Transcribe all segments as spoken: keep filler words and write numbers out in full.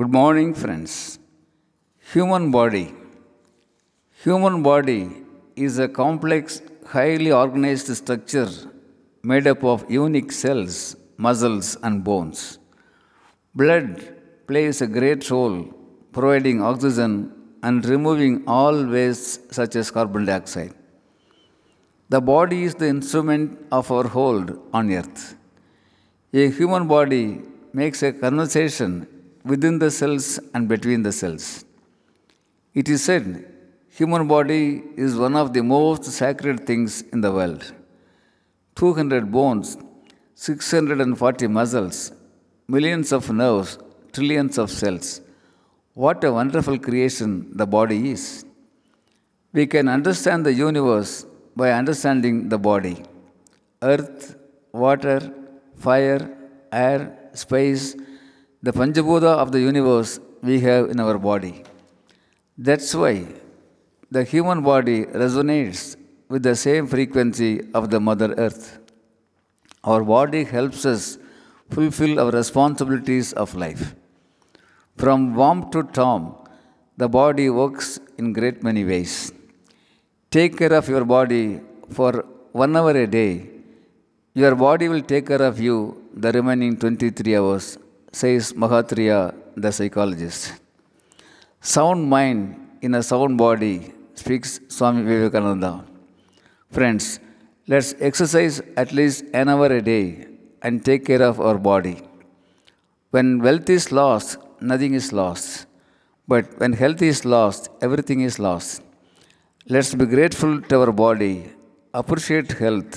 Good morning, friends. Human body. Human body is a complex, highly organized structure made up of unique cells, muscles and bones. Blood plays a great role, providing oxygen and removing all wastes such as carbon dioxide. The body is the instrument of our hold on earth. A human body makes a conversation within the cells and between the cells. It is said, human body is one of the most sacred things in the world. two hundred bones, six hundred forty muscles, millions of nerves, trillions of cells. What a wonderful creation the body is. We can understand the universe by understanding the body. Earth, water, fire, air, space, the panchabhoota of the universe we have in our body. That's why the human body resonates with the same frequency of the Mother Earth. Our body helps us fulfill our responsibilities of life. From warm to storm, the body works in great many ways. Take care of your body for one hour a day. Your body will take care of you the remaining twenty-three hours, says Mahatria, the psychologist. Sound mind in a sound body, speaks Swami Vivekananda. Friends, let's exercise at least an hour a day and take care of our body. When wealth is lost, nothing is lost. But when health is lost, everything is lost. Let's be grateful to our body, appreciate health,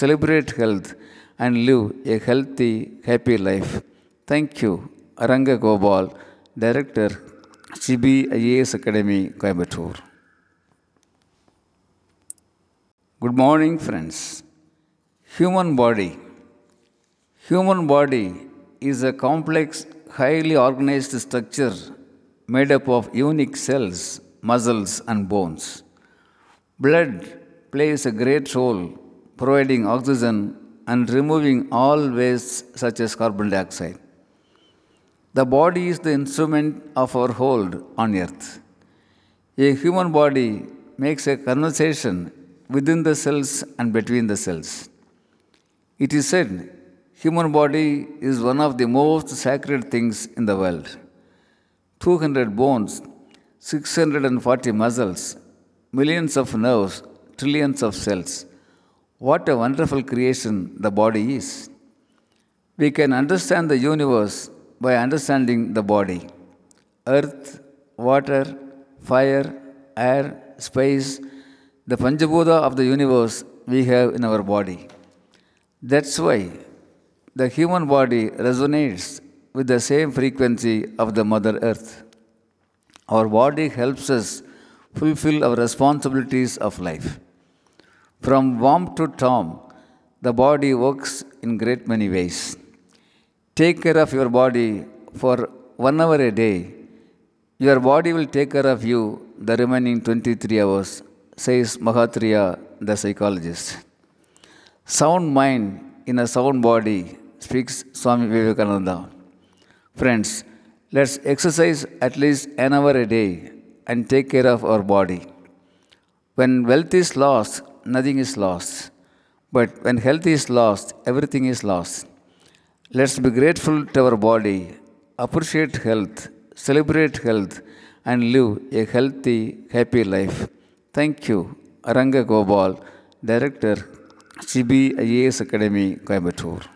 celebrate health, and live a healthy, happy life. Thank you. Aranga Gobal, Director, C B I A S Academy, Coimbatore. Good morning, friends. Human body. Human body is a complex, highly organized structure made up of unique cells, muscles and bones. Blood plays a great role, providing oxygen and removing all wastes such as carbon dioxide. The body is the instrument of our hold on earth. A human body makes a conversation within the cells and between the cells. It is said, human body is one of the most sacred things in the world. two hundred bones, six hundred forty muscles, millions of nerves, trillions of cells. What a wonderful creation the body is. We can understand the universe by understanding the body. Earth, water, fire, air, space, the panchabhoota of the universe we have in our body. That's why the human body resonates with the same frequency of the Mother Earth. Our body helps us fulfill our responsibilities of life. From warm to storm, the body works in great many ways. Take care of your body for one hour a day. Your body will take care of you the remaining twenty-three hours, says Mahatria, the psychologist. Sound mind in a sound body, speaks Swami Vivekananda. Friends, let's exercise at least an hour a day and take care of our body. When wealth is lost, nothing is lost. But when health is lost, everything is lost. Let's be grateful to our body, appreciate health, celebrate health, and live a healthy, happy life. Thank you. Aranga Gobal, Director, C B I A S Academy, Coimbatore.